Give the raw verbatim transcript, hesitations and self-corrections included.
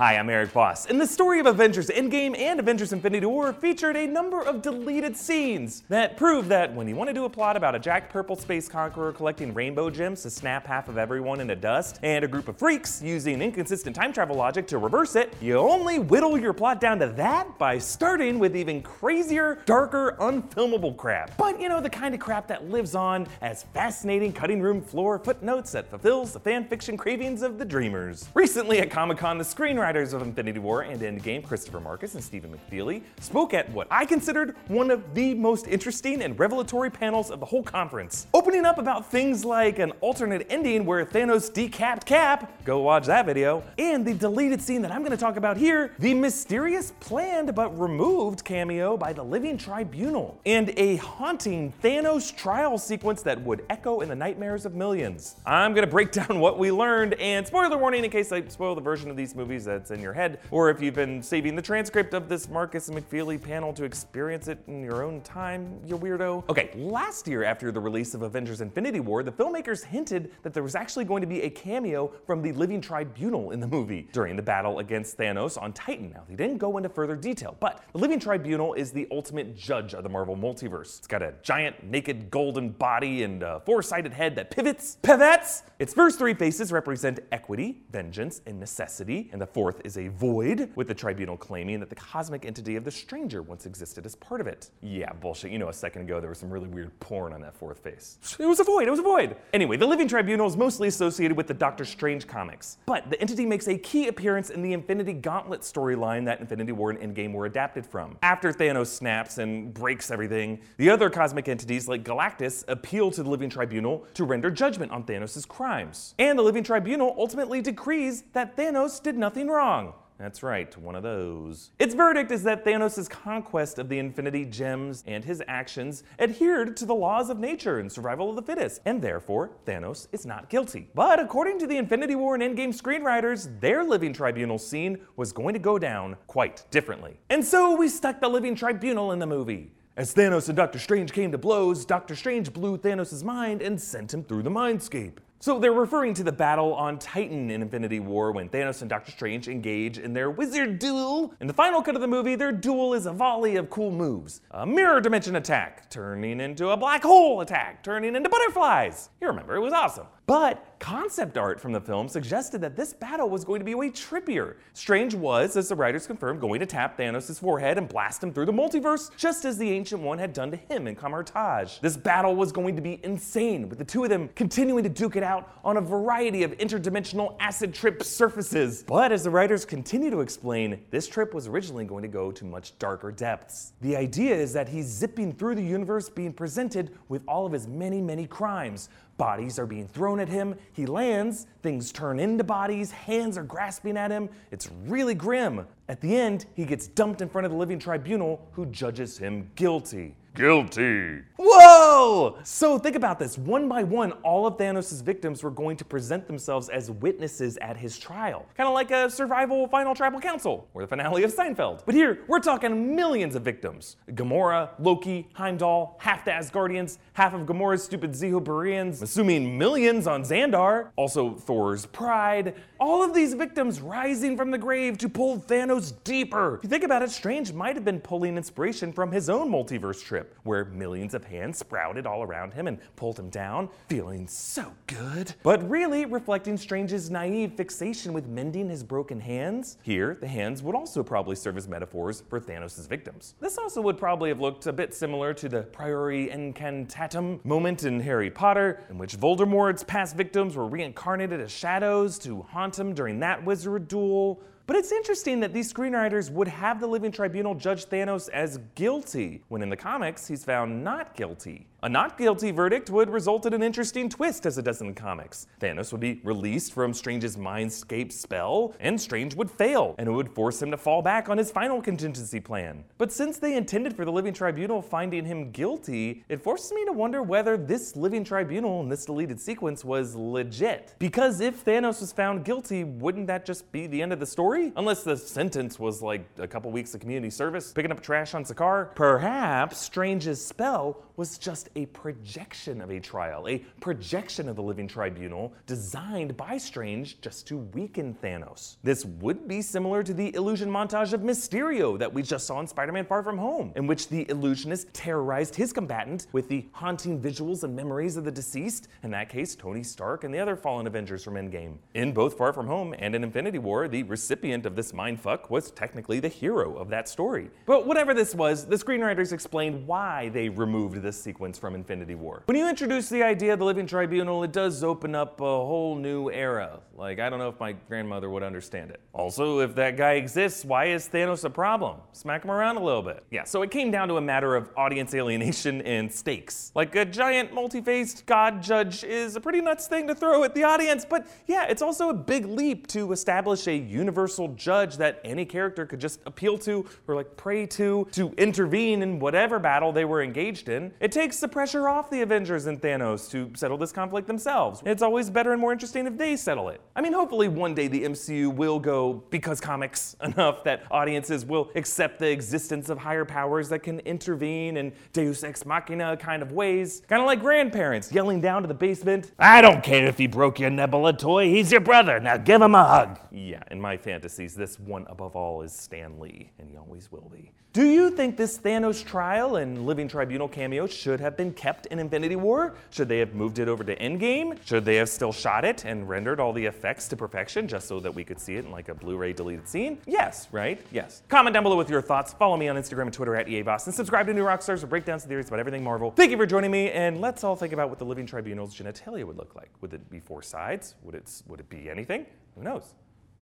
Hi, I'm Eric Voss, and the story of Avengers Endgame and Avengers Infinity War featured a number of deleted scenes that prove that when you want to do a plot about a Jack Purple space conqueror collecting rainbow gems to snap half of everyone into dust, and a group of freaks using inconsistent time travel logic to reverse it, you only whittle your plot down to that by starting with even crazier, darker, unfilmable crap. But you know, the kind of crap that lives on as fascinating cutting room floor footnotes that fulfills the fanfiction cravings of the dreamers. Recently at Comic-Con, the screenwriter of Infinity War and Endgame, Christopher Markus and Stephen McFeely, spoke at what I considered one of the most interesting and revelatory panels of the whole conference, opening up about things like an alternate ending where Thanos decapped Cap, go watch that video, and the deleted scene that I'm going to talk about here, the mysterious planned but removed cameo by the Living Tribunal, and a haunting Thanos trial sequence that would echo in the nightmares of millions. I'm going to break down what we learned, and spoiler warning in case I spoil the version of these movies that in your head, or if you've been saving the transcript of this Markus and McFeely panel to experience it in your own time, you weirdo. Okay, last year after the release of Avengers Infinity War, the filmmakers hinted that there was actually going to be a cameo from the Living Tribunal in the movie during the battle against Thanos on Titan. Now, they didn't go into further detail, but the Living Tribunal is the ultimate judge of the Marvel multiverse. It's got a giant, naked, golden body and a four-sided head that pivots, pivots! Its first three faces represent equity, vengeance, and necessity, and the fourth is a void, with the tribunal claiming that the cosmic entity of the stranger once existed as part of it. Yeah, bullshit. You know, a second ago there was some really weird porn on that fourth face. It was a void, it was a void! Anyway, the Living Tribunal is mostly associated with the Doctor Strange comics, but the entity makes a key appearance in the Infinity Gauntlet storyline that Infinity War and Endgame were adapted from. After Thanos snaps and breaks everything, the other cosmic entities, like Galactus, appeal to the Living Tribunal to render judgment on Thanos' crimes. And the Living Tribunal ultimately decrees that Thanos did nothing wrong. Wrong. That's right, one of those. Its verdict is that Thanos' conquest of the Infinity Gems and his actions adhered to the laws of nature and survival of the fittest, and therefore, Thanos is not guilty. But according to the Infinity War and Endgame screenwriters, their Living Tribunal scene was going to go down quite differently. And so we stuck the Living Tribunal in the movie. As Thanos and Doctor Strange came to blows, Doctor Strange blew Thanos' mind and sent him through the mindscape. So they're referring to the battle on Titan in Infinity War when Thanos and Doctor Strange engage in their wizard duel. In the final cut of the movie, their duel is a volley of cool moves. A mirror dimension attack, turning into a black hole attack, turning into butterflies. You remember, it was awesome. But concept art from the film suggested that this battle was going to be way trippier. Strange was, as the writers confirmed, going to tap Thanos' forehead and blast him through the multiverse, just as the Ancient One had done to him in Kamar-Taj. This battle was going to be insane, with the two of them continuing to duke it out on a variety of interdimensional acid trip surfaces. But as the writers continue to explain, this trip was originally going to go to much darker depths. The idea is that he's zipping through the universe, being presented with all of his many, many crimes. Bodies are being thrown at him, he lands, things turn into bodies, hands are grasping at him. It's really grim. At the end, he gets dumped in front of the Living Tribunal, who judges him guilty. Guilty. Whoa! So think about this. One by one, all of Thanos' victims were going to present themselves as witnesses at his trial. Kind of like a survival final tribal council, or the finale of Seinfeld. But here, we're talking millions of victims. Gamora, Loki, Heimdall, half the Asgardians, half of Gamora's stupid Zehobereians, assuming millions on Xandar, also Thor's pride. All of these victims rising from the grave to pull Thanos deeper. If you think about it, Strange might have been pulling inspiration from his own multiverse trip, where millions of hands sprouted all around him and pulled him down, feeling so good. But really, reflecting Strange's naive fixation with mending his broken hands, here the hands would also probably serve as metaphors for Thanos' victims. This also would probably have looked a bit similar to the Priori Incantatem moment in Harry Potter, in which Voldemort's past victims were reincarnated as shadows to haunt him during that wizard duel. But it's interesting that these screenwriters would have the Living Tribunal judge Thanos as guilty, when in the comics he's found not guilty. A not guilty verdict would result in an interesting twist, as it does in the comics. Thanos would be released from Strange's mindscape spell, and Strange would fail, and it would force him to fall back on his final contingency plan. But since they intended for the Living Tribunal finding him guilty, it forces me to wonder whether this Living Tribunal in this deleted sequence was legit. Because if Thanos was found guilty, wouldn't that just be the end of the story? Unless the sentence was like a couple weeks of community service, picking up trash on Sakaar. Perhaps Strange's spell was just a projection of a trial, a projection of the Living Tribunal designed by Strange just to weaken Thanos. This would be similar to the illusion montage of Mysterio that we just saw in Spider-Man Far From Home, in which the illusionist terrorized his combatant with the haunting visuals and memories of the deceased, in that case Tony Stark and the other fallen Avengers from Endgame. In both Far From Home and in Infinity War, the recipient of this mindfuck was technically the hero of that story. But whatever this was, the screenwriters explained why they removed this sequence from Infinity War. When you introduce the idea of the Living Tribunal, it does open up a whole new era. Like, I don't know if my grandmother would understand it. Also, if that guy exists, why is Thanos a problem? Smack him around a little bit. Yeah, so it came down to a matter of audience alienation and stakes. Like, a giant, multi-faced god judge is a pretty nuts thing to throw at the audience, but yeah, it's also a big leap to establish a universal judge that any character could just appeal to or like pray to, to intervene in whatever battle they were engaged in. It takes the pressure off the Avengers and Thanos to settle this conflict themselves. It's always better and more interesting if they settle it. I mean, hopefully one day the M C U will go, because comics, enough that audiences will accept the existence of higher powers that can intervene in Deus Ex Machina kind of ways. Kind of like grandparents yelling down to the basement, "I don't care if he broke your Nebula toy, he's your brother, now give him a hug." Yeah, in my fantasies, this One Above All is Stan Lee, and he always will be. Do you think this Thanos trial and Living Tribunal cameo should have been kept in Infinity War? Should they have moved it over to Endgame? Should they have still shot it and rendered all the effects to perfection just so that we could see it in like a Blu-ray deleted scene? Yes, right? Yes. Comment down below with your thoughts. Follow me on Instagram and Twitter at E A Voss, and subscribe to New Rockstars for breakdowns and theories about everything Marvel. Thank you for joining me, and let's all think about what the Living Tribunal's genitalia would look like. Would it be four sides? Would it, would it be anything? Who knows?